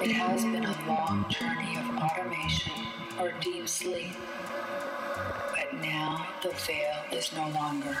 It has been a long journey of automation or deep sleep, but now the veil is no longer.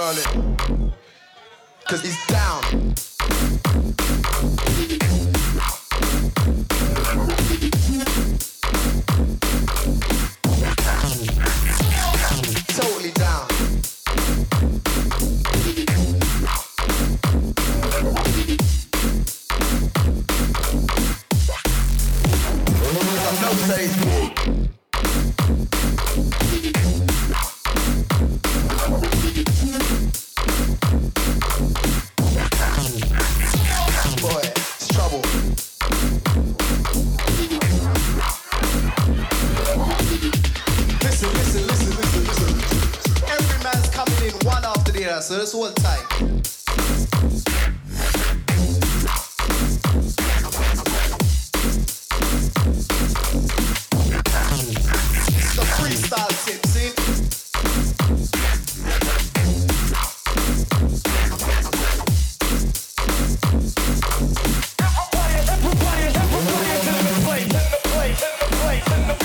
Merlin, 'cause he's down. So this whole time. The freestyle tip, see? Everybody is in the place,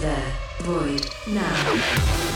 the void now.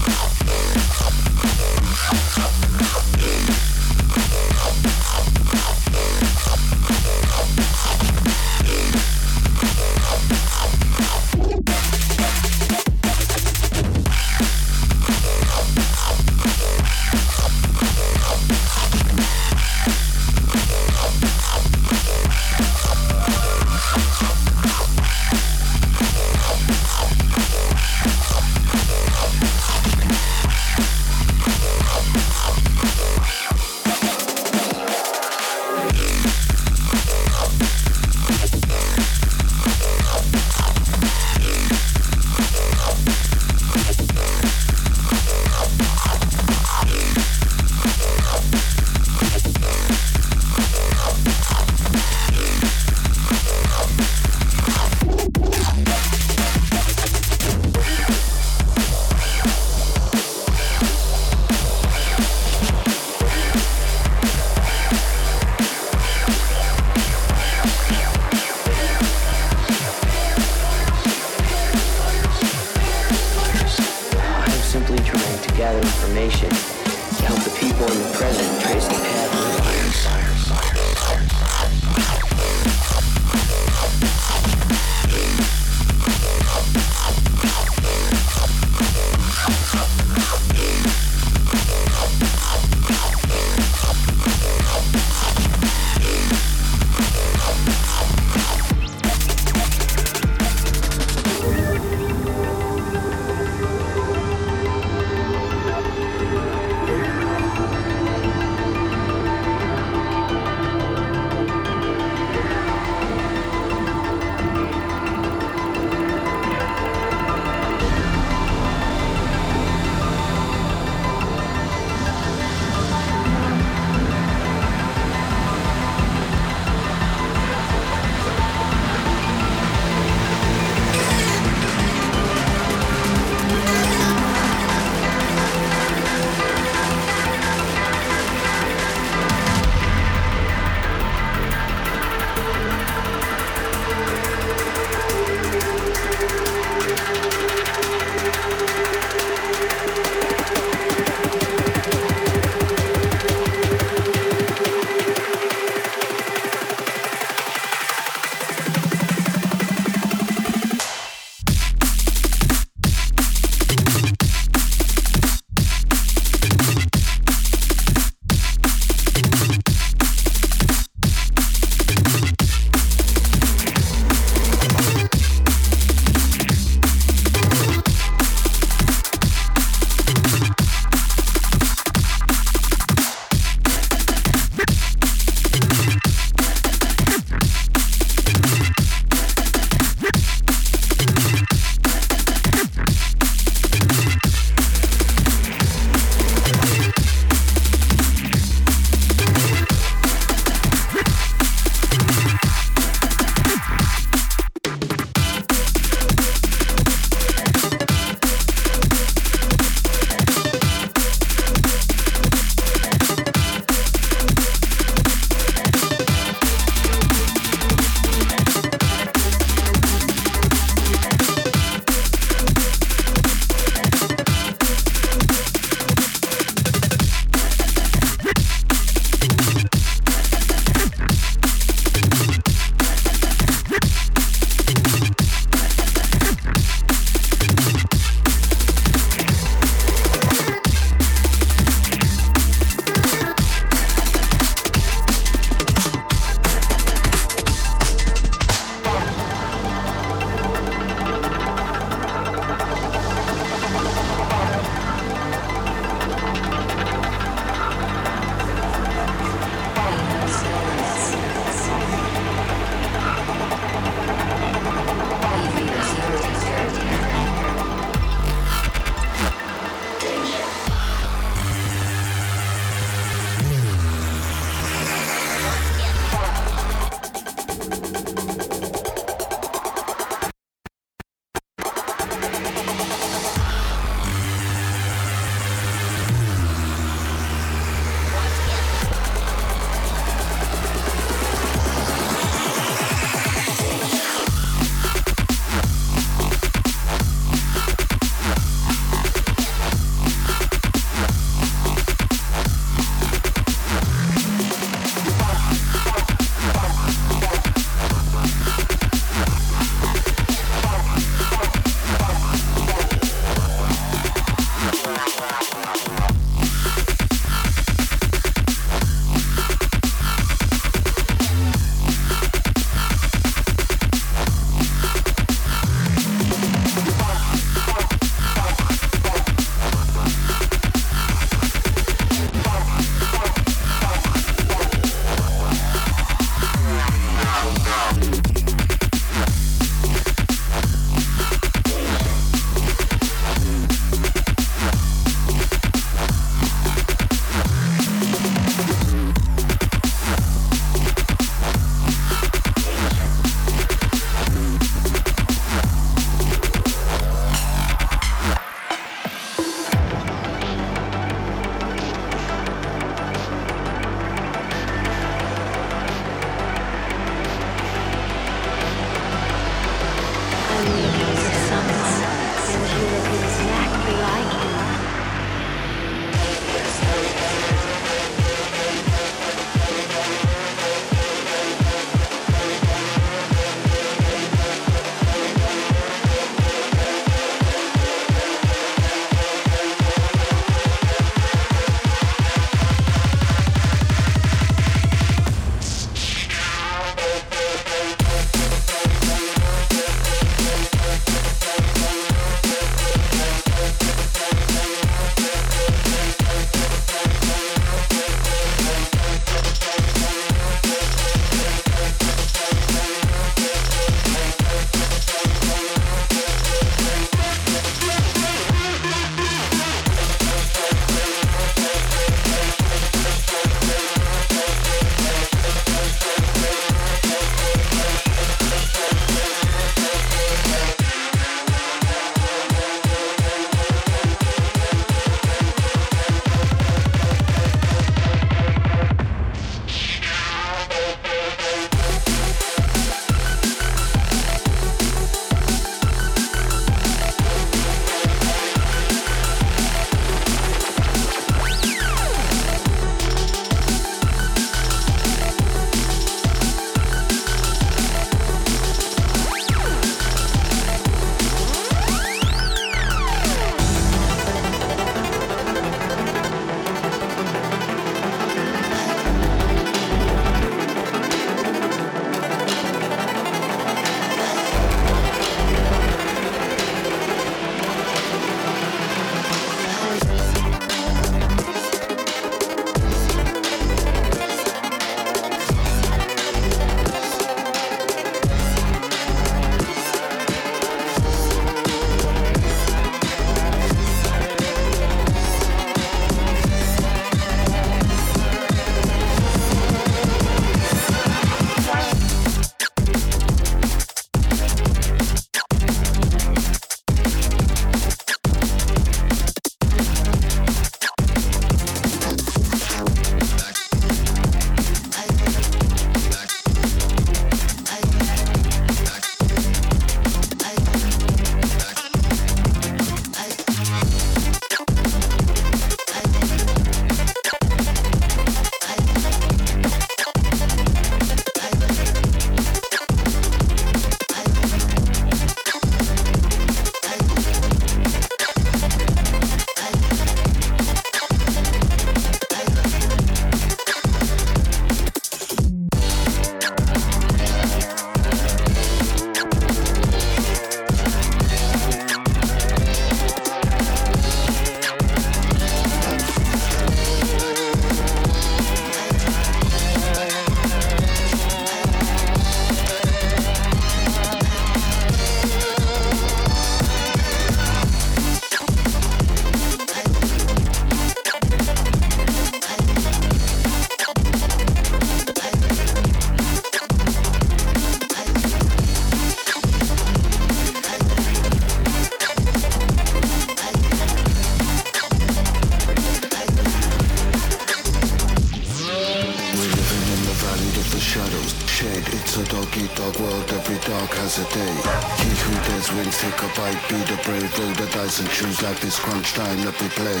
shade. It's a dog-eat-dog world, every dog has a day. He who dares wins, take a bite, be the brave. Roll the dice and choose life, it's crunch time, let me play.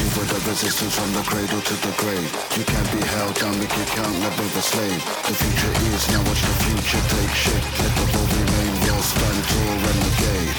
You were the resistance from the cradle to the grave. You can't be held down, make it count, never a slave. The future is now, watch the future take shape. Let the world remain, well spent to a renegade.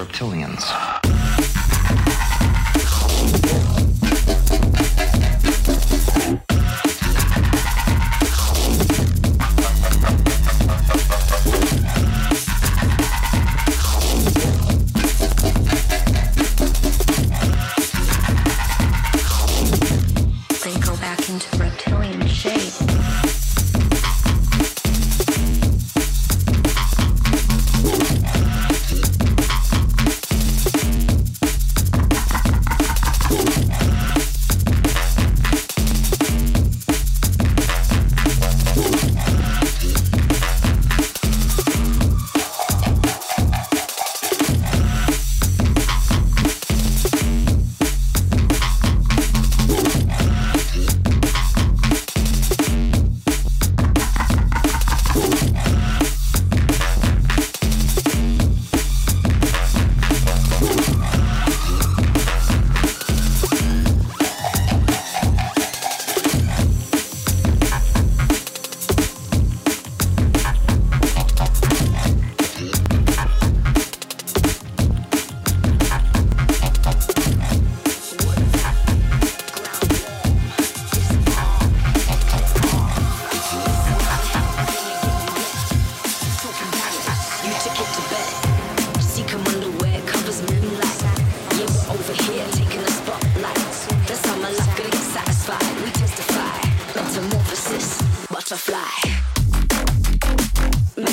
Reptilians.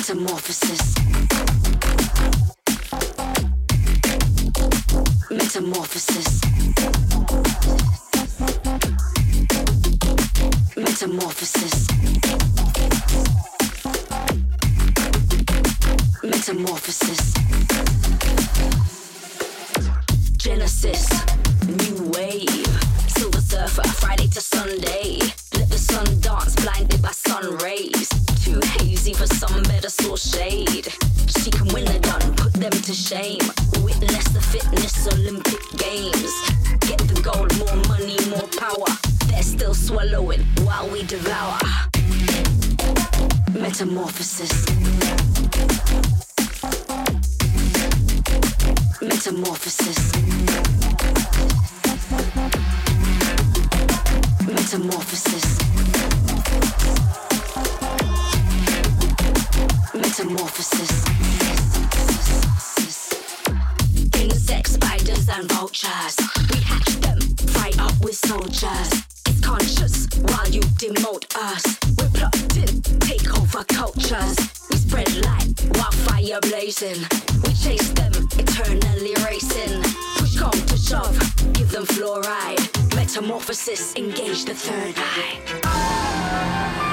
Metamorphosis. Genesis, new wave, silver surfer, Friday to Sunday. Let the sun dance, blinded by sun rays. Too hazy for some, better source shade. She can win the done, put them to shame. Witness the fitness Olympic Games. Get the gold, more money, more power. They're still swallowing while we devour. Metamorphosis. Insects, spiders and vultures. We hatch them, fight up with soldiers. It's conscious while you demote us. We're plucked in, take over cultures. We spread light while fire blazing. We chase them, eternally racing. Push come to shove, give them fluoride. Metamorphosis, engage the third eye.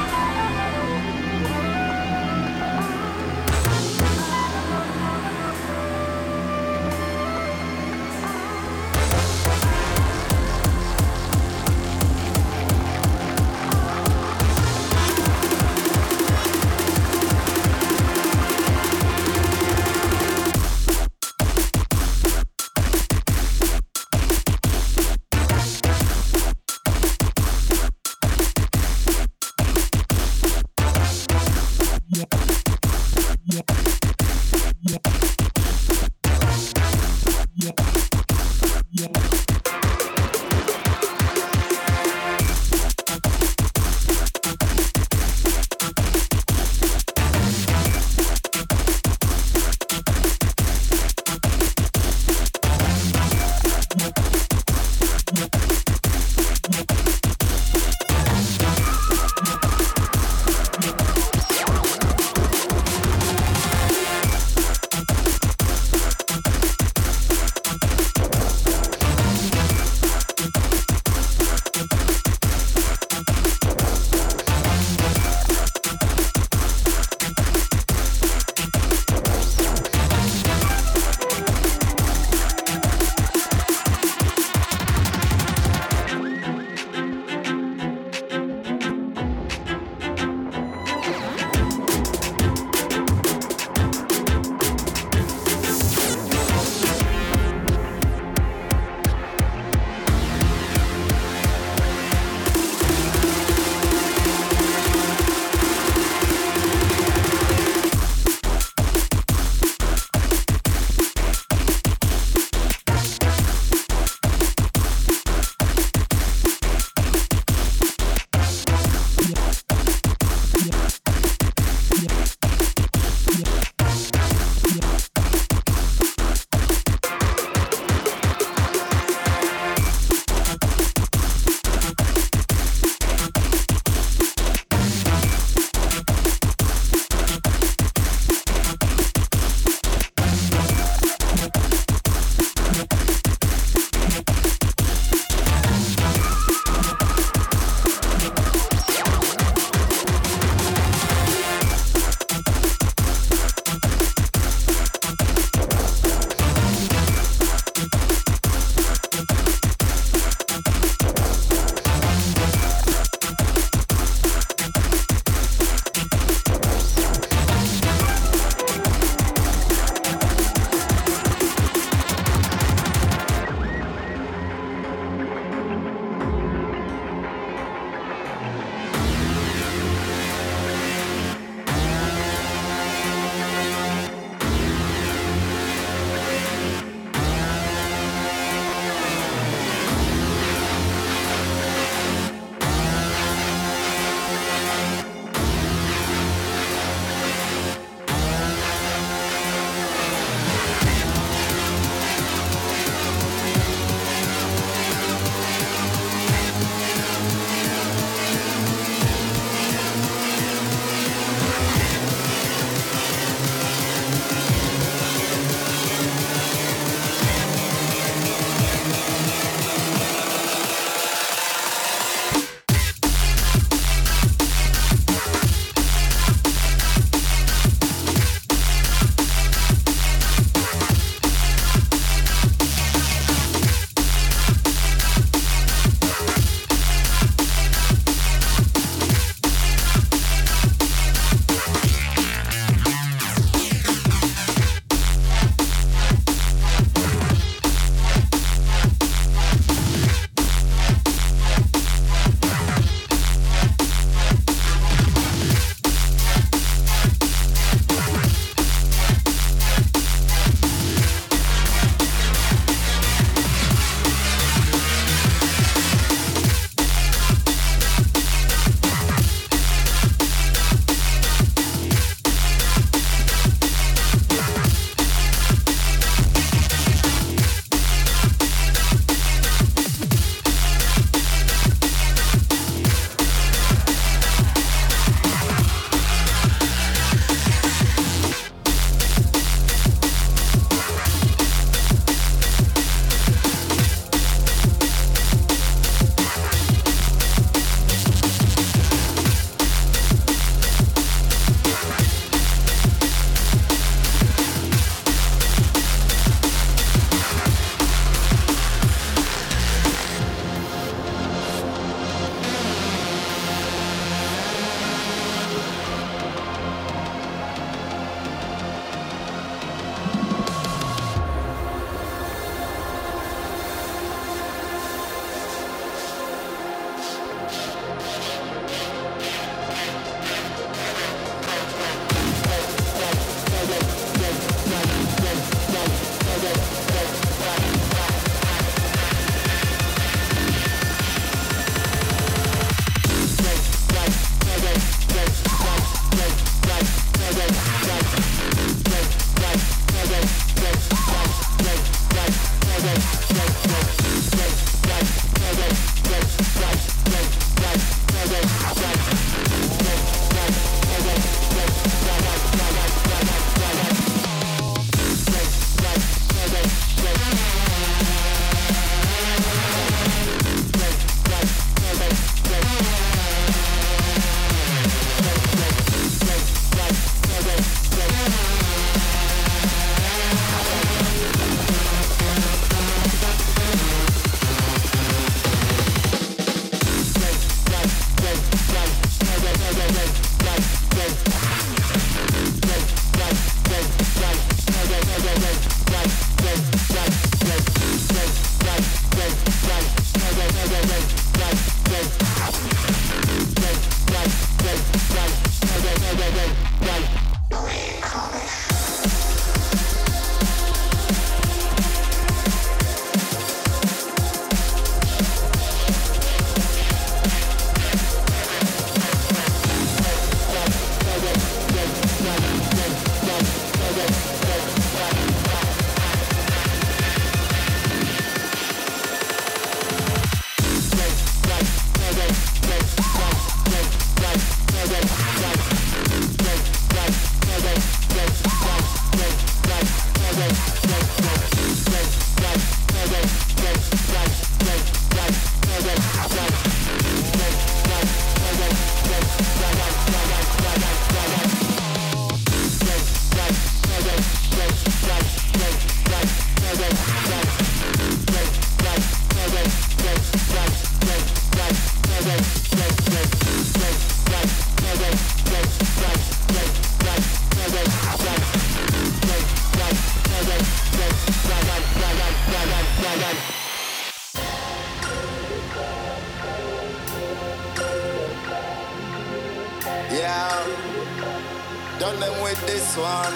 done them with this one.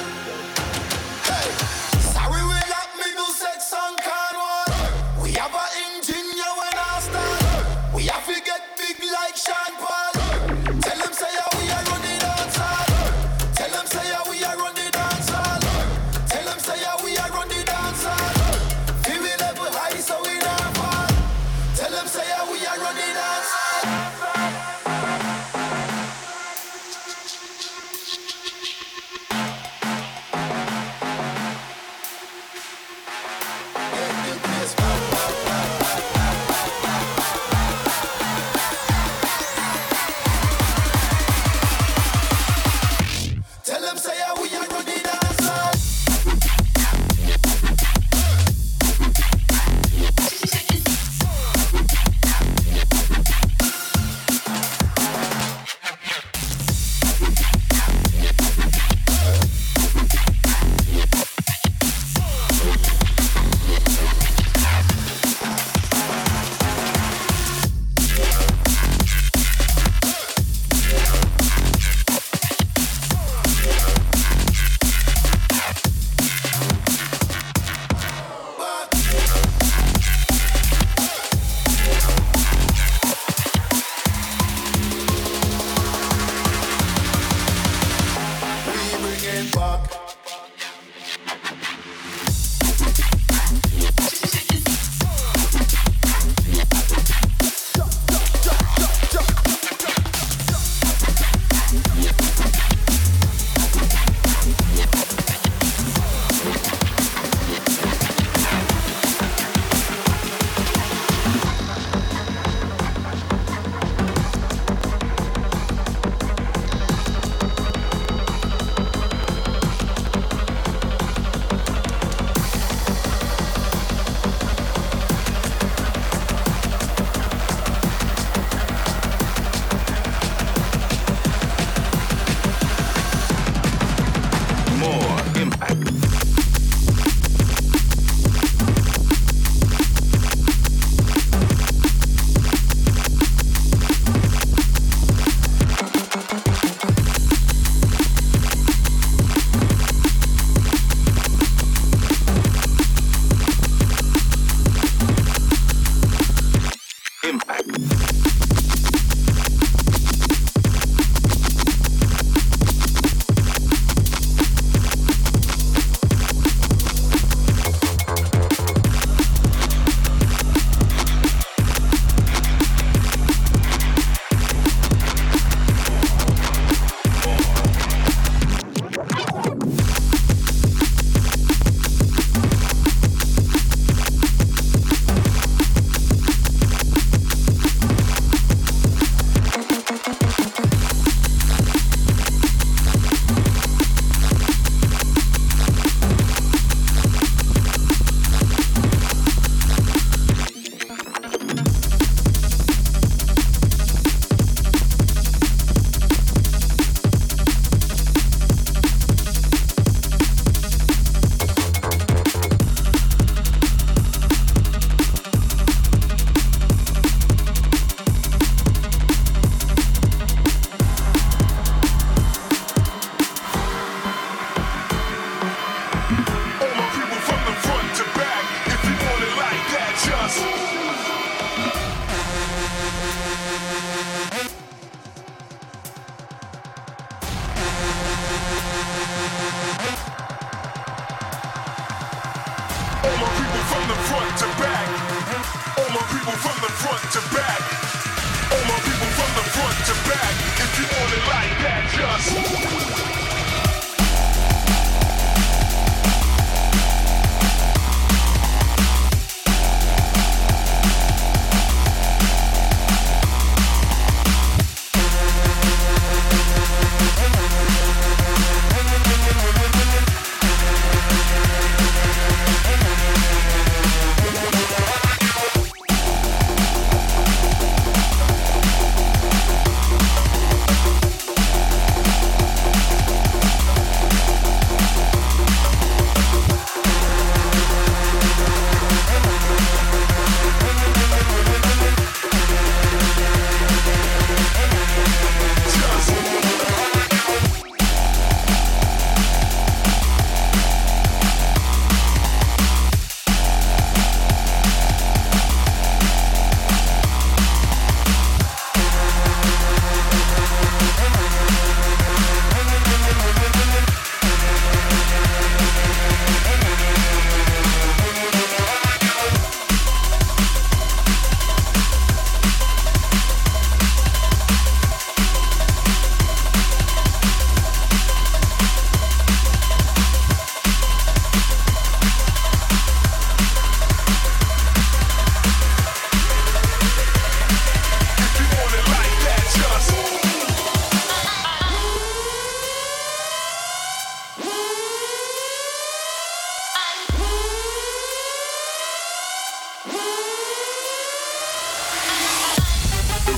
Hey, sorry we got middle sex on Cornwall. We have an engineer when I start. We have to get big like Sean Paul. Tell them say how we are running dance hall. Tell them say how we are running dance hall. Tell them say how we are running dance hall. We will level high so we don't fall. Tell them say how we are running dance hall.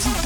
8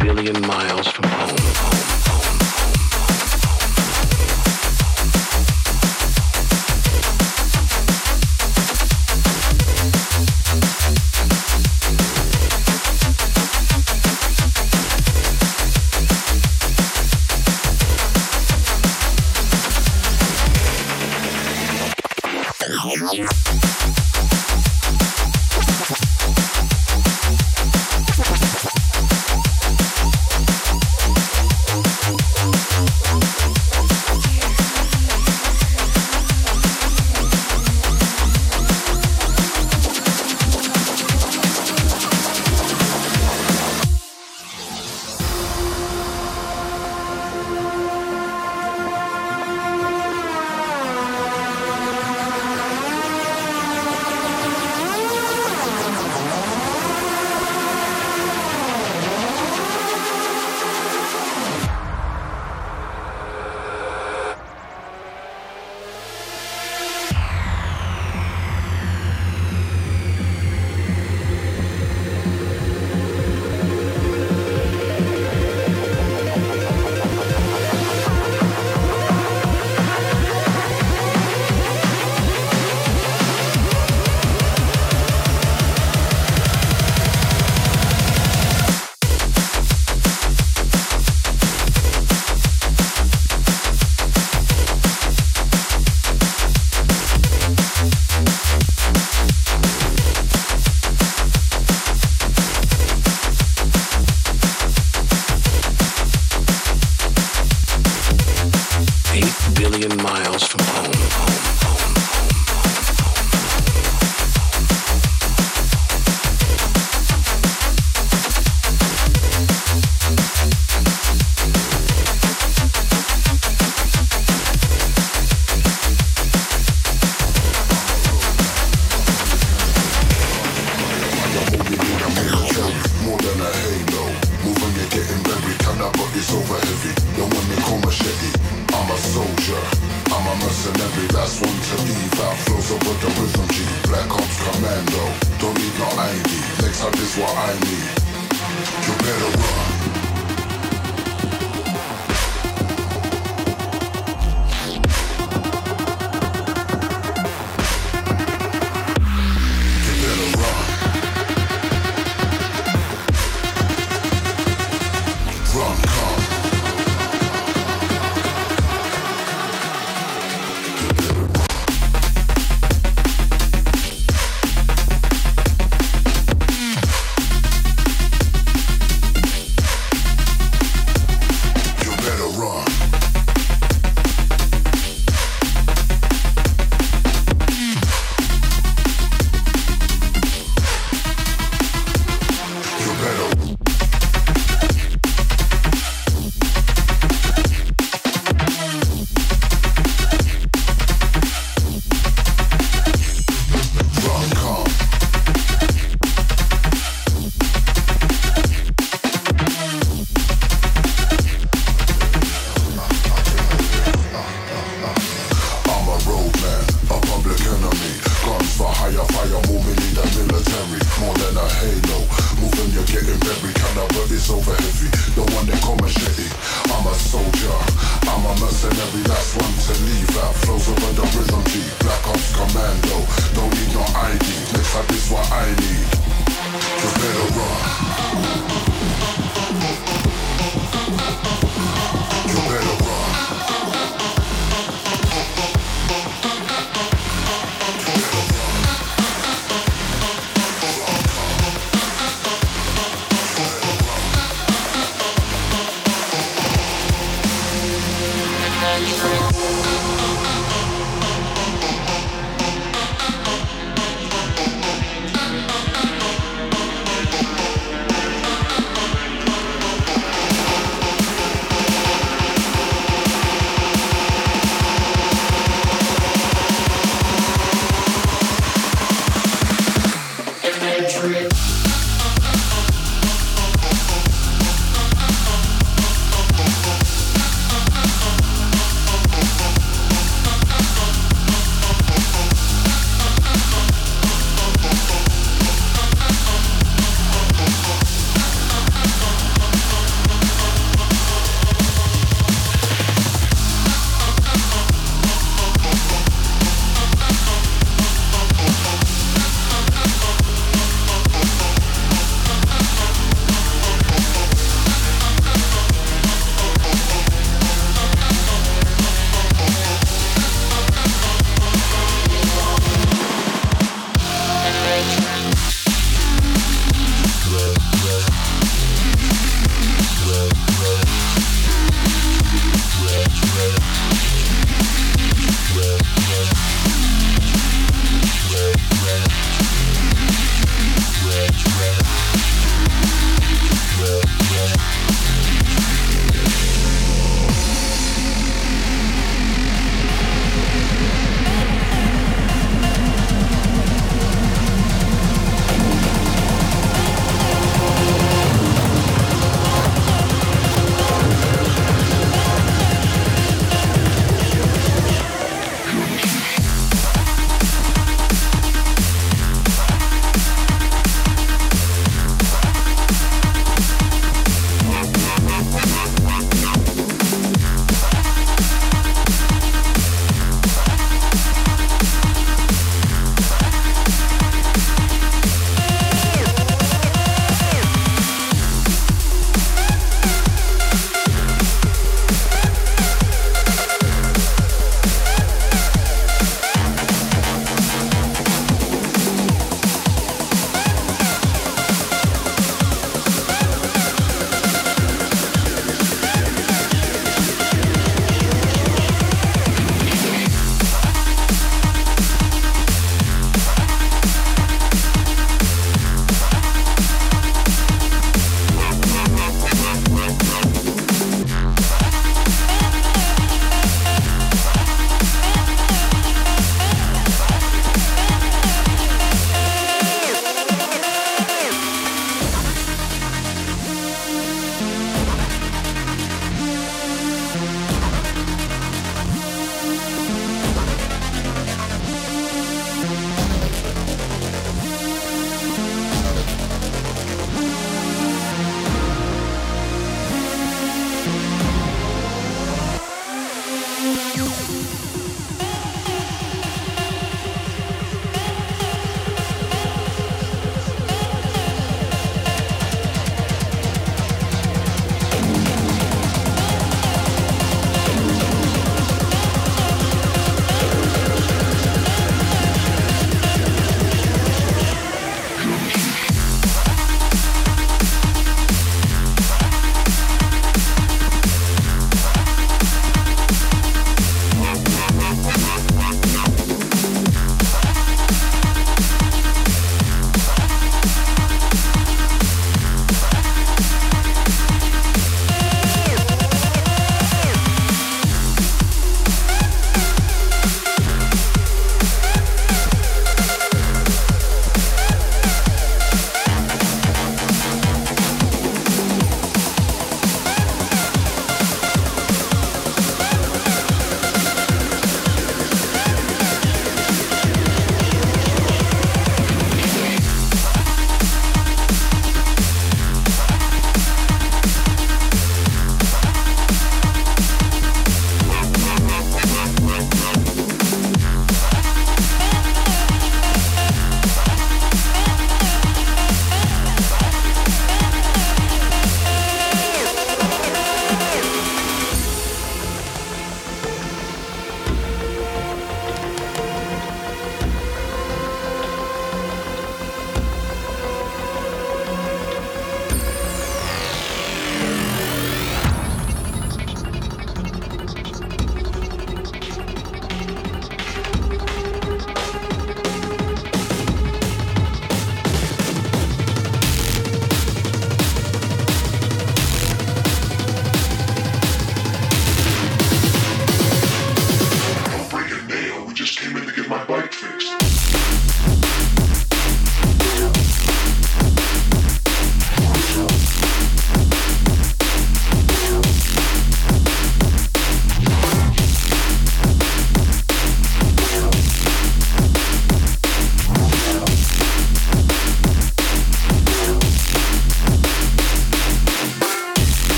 billion miles from home. million miles from home.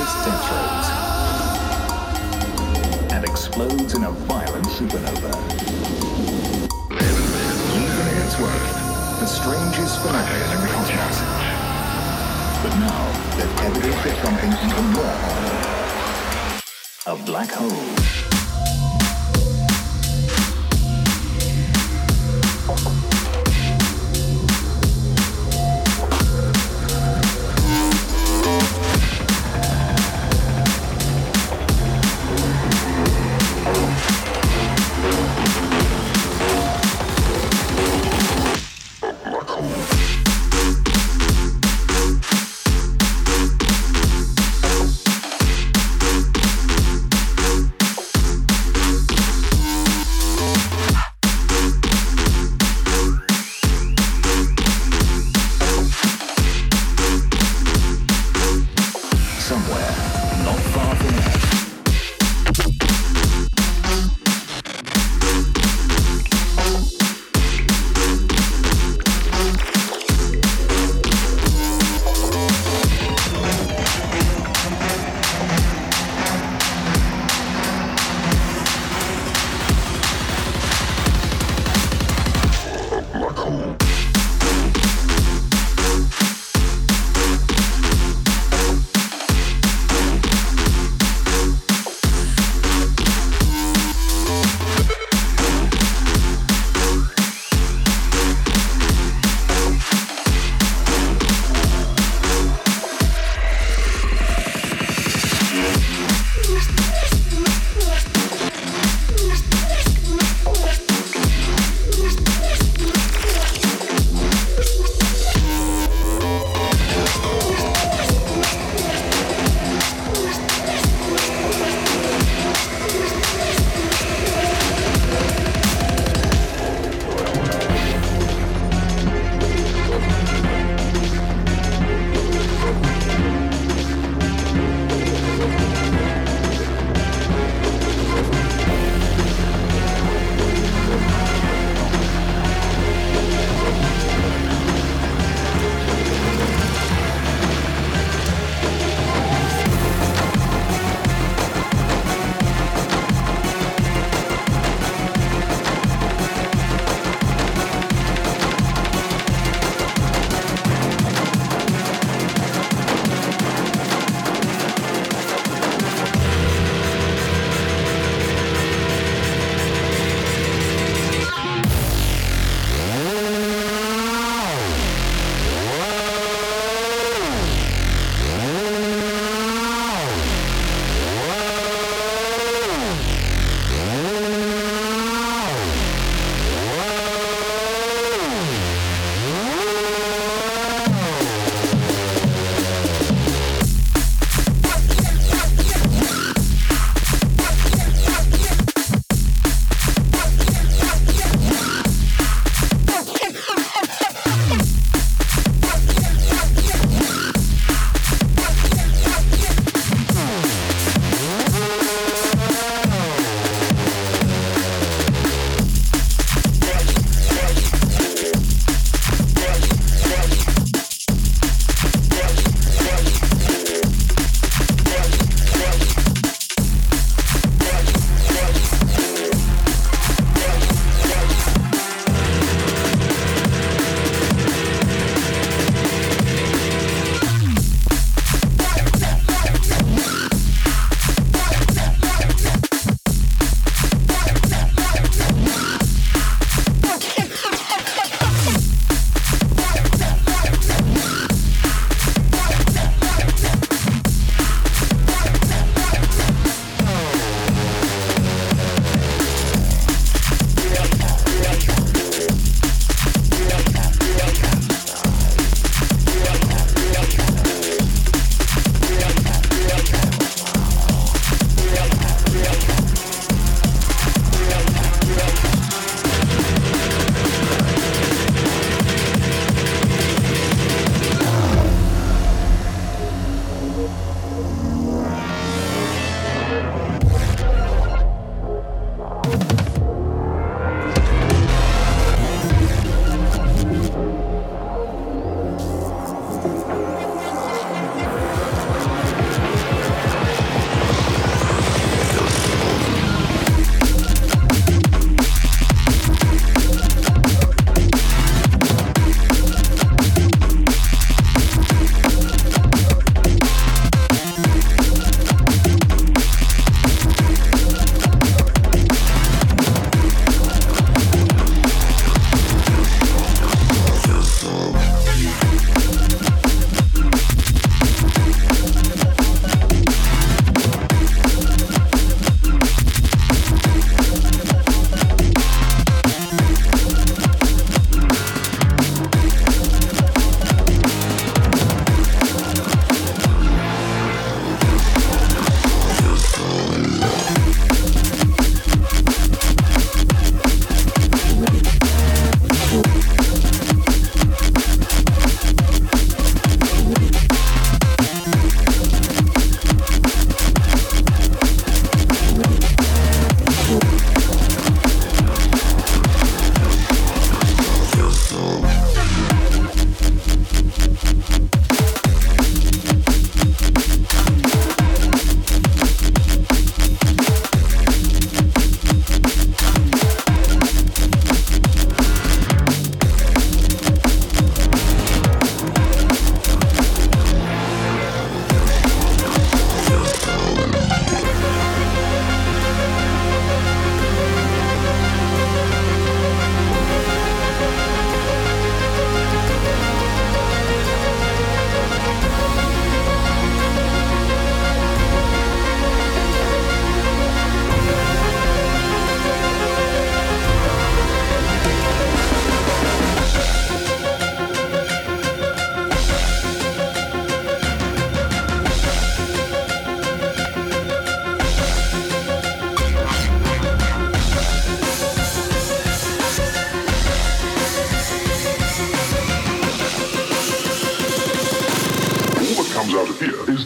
resistance rate and explodes in a violent supernova. Usually it's worth the strangest phenomenon in the cosmos. But now there's evidence of something even more horrible. A black hole.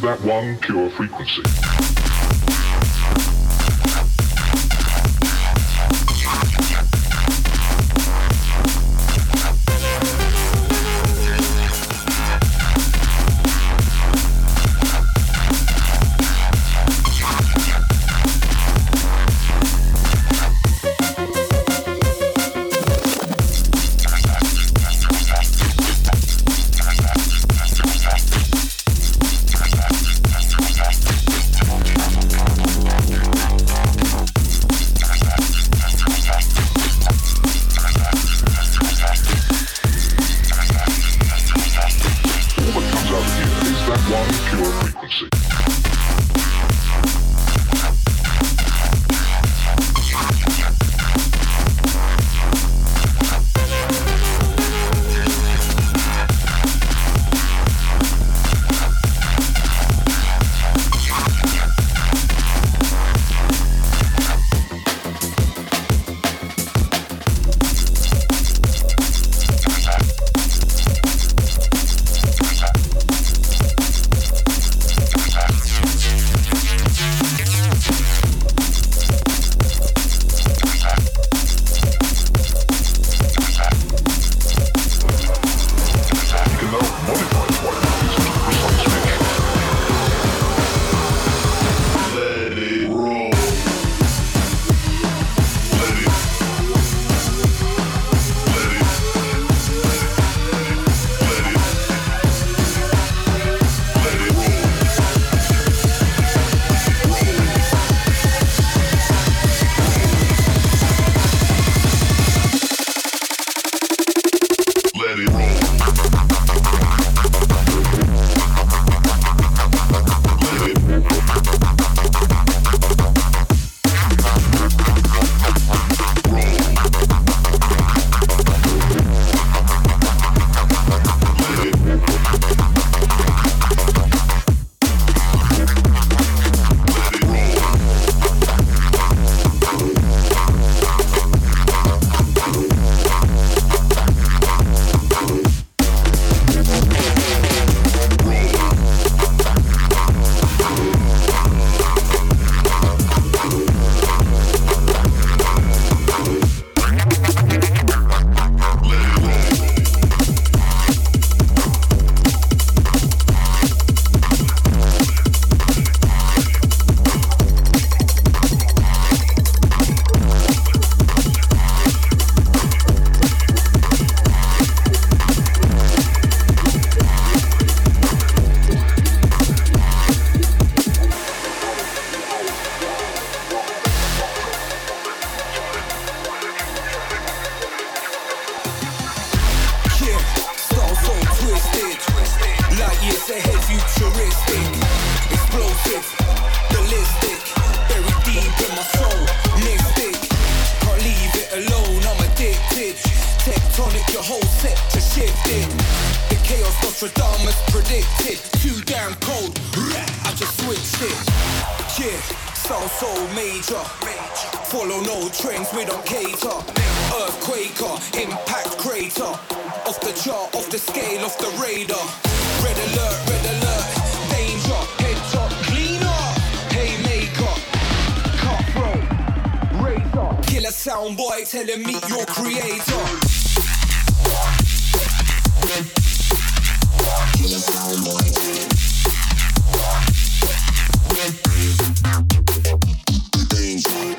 that one pure frequency. Telling me your creator. Killer sound boy. The danger. The danger.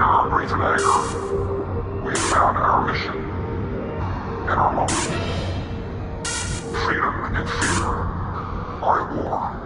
now breathing air. We found our mission and our moment. Freedom and fear are at war.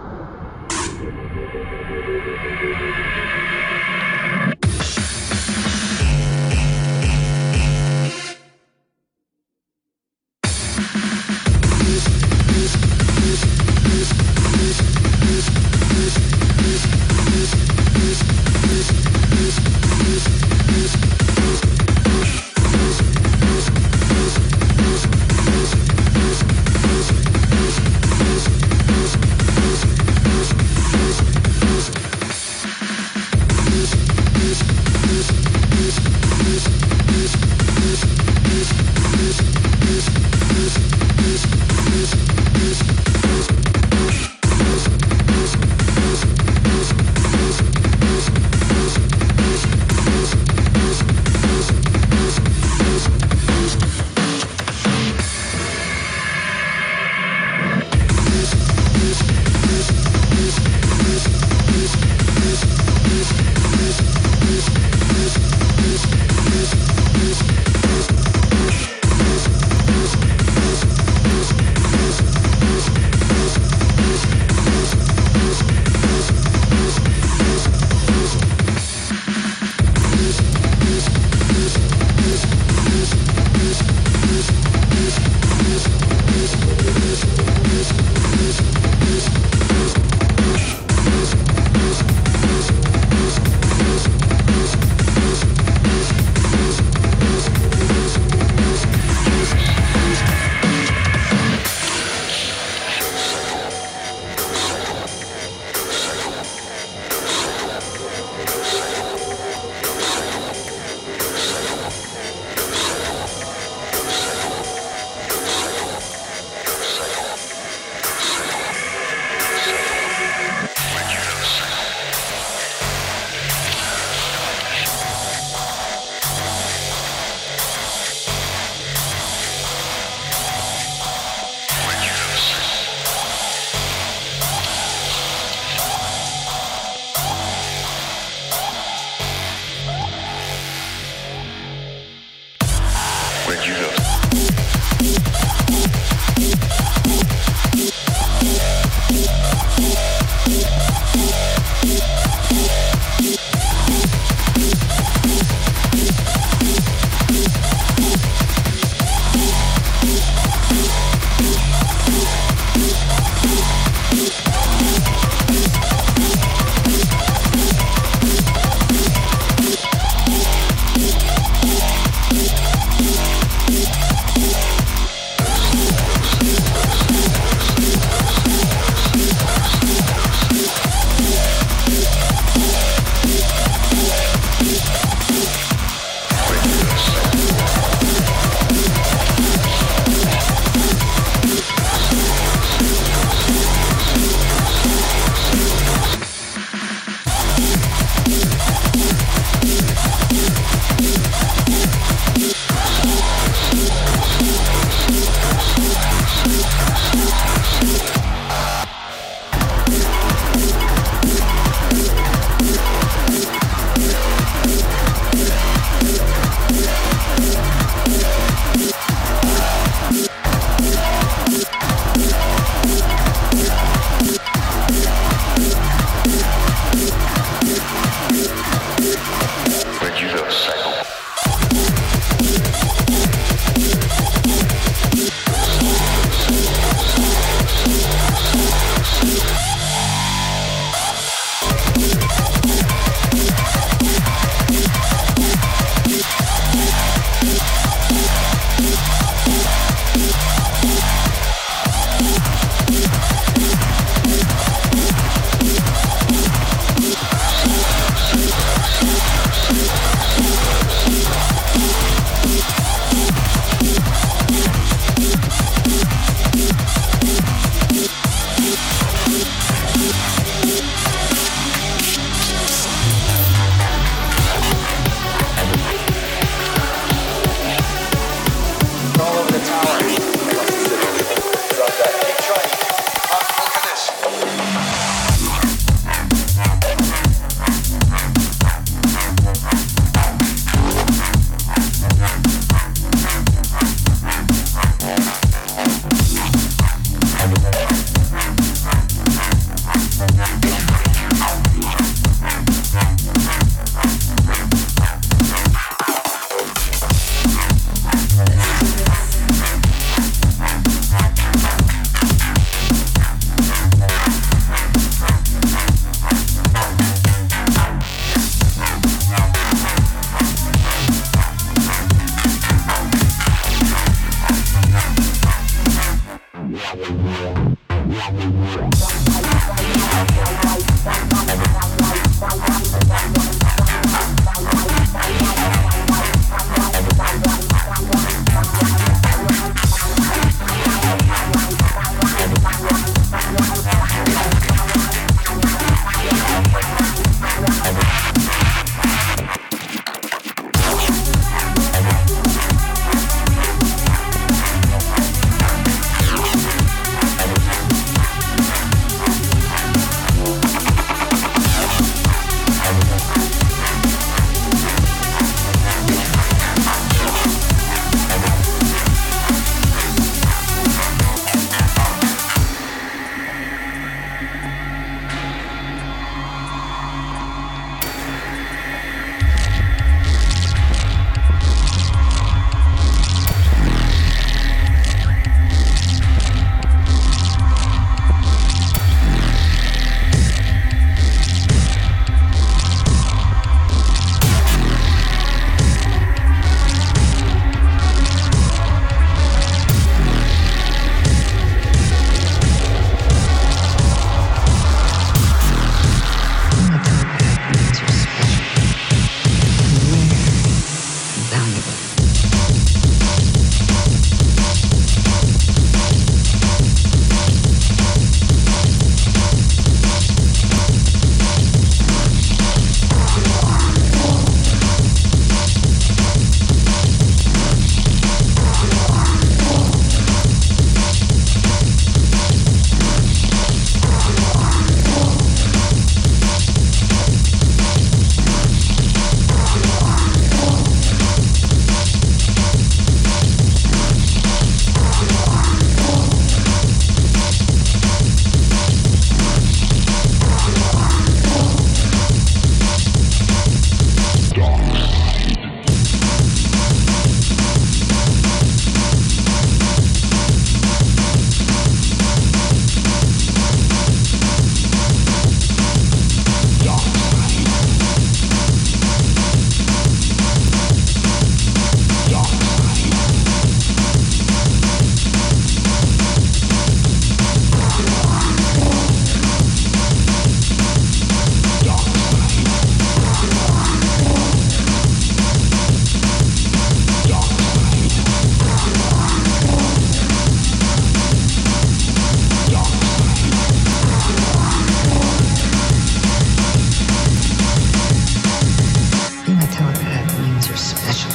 Diamonds are special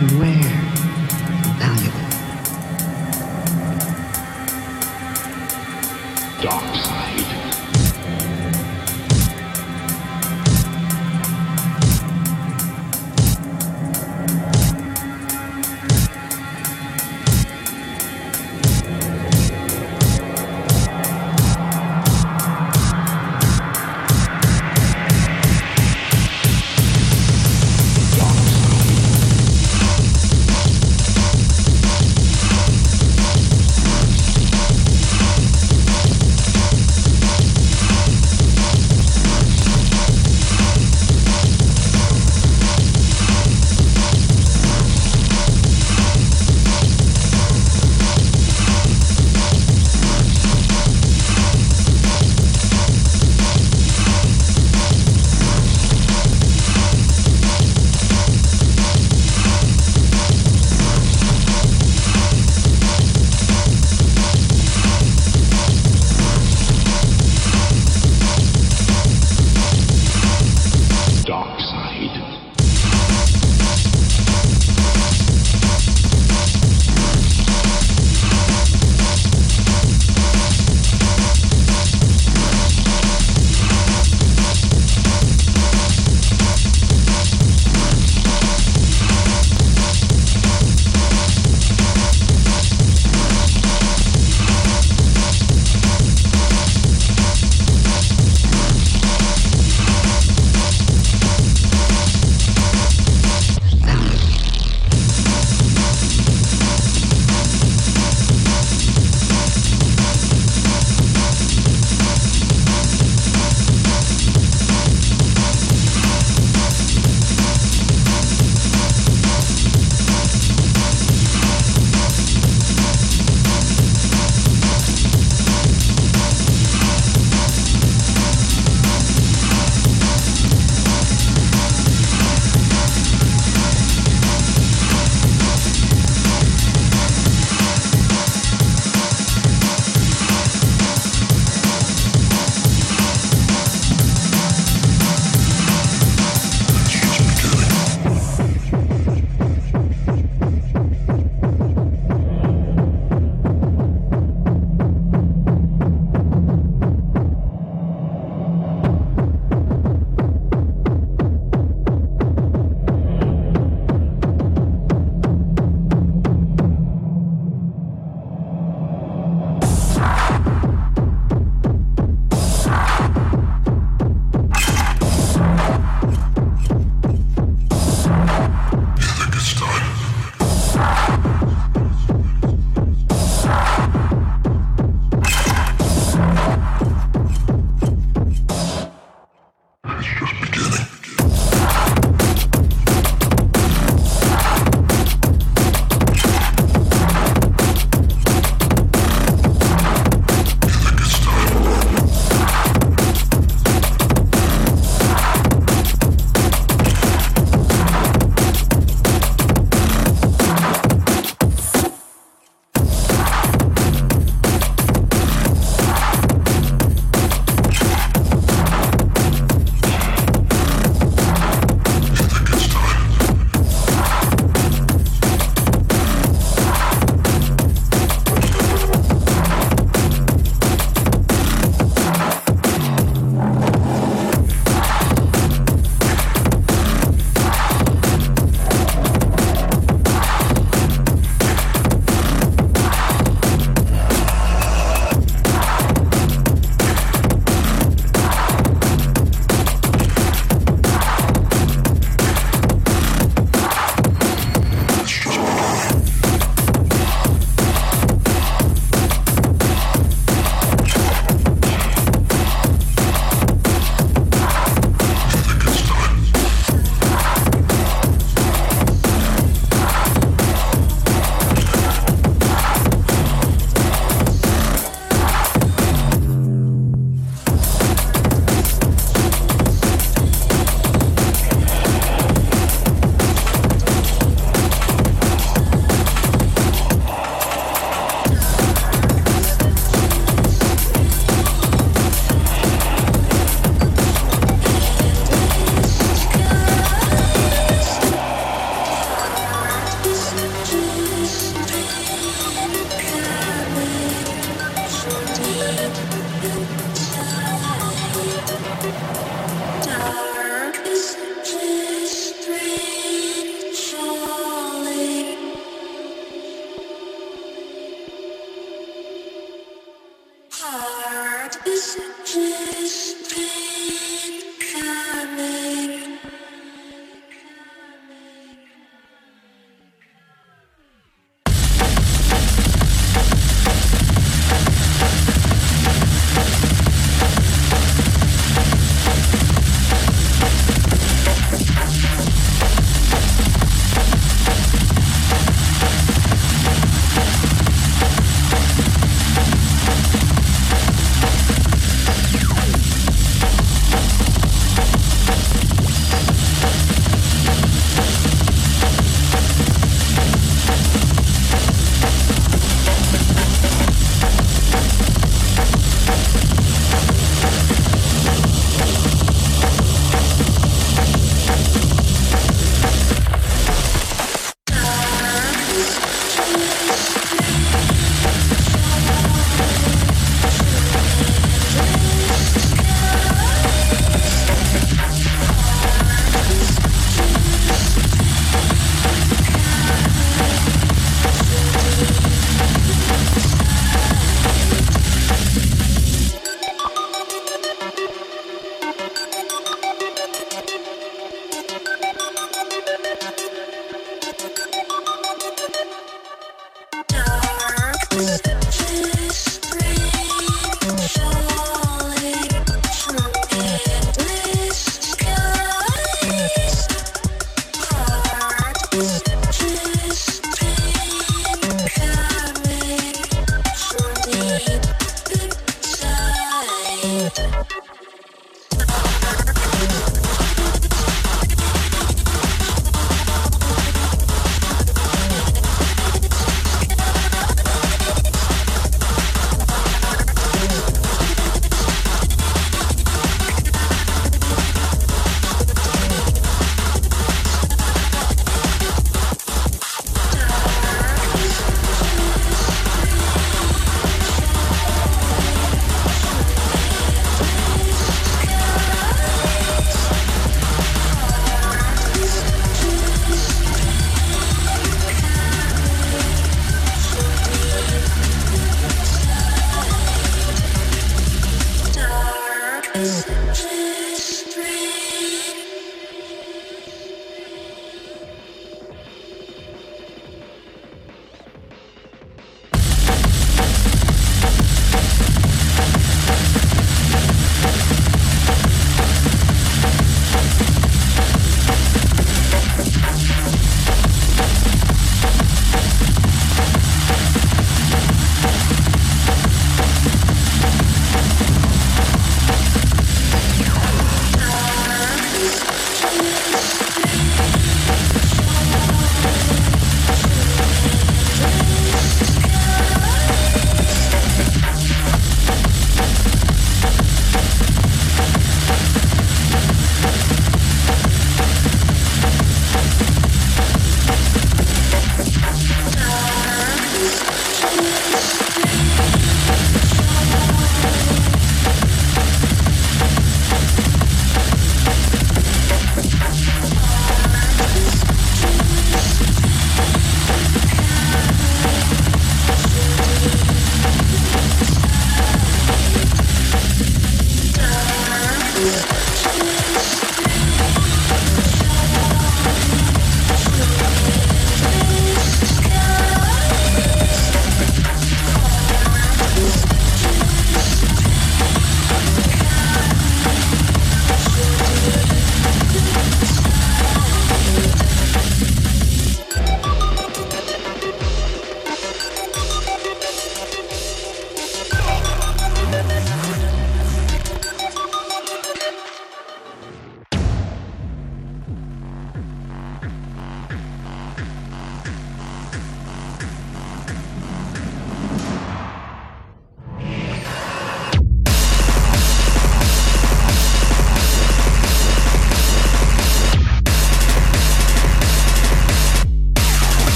and rare and valuable. Dark side.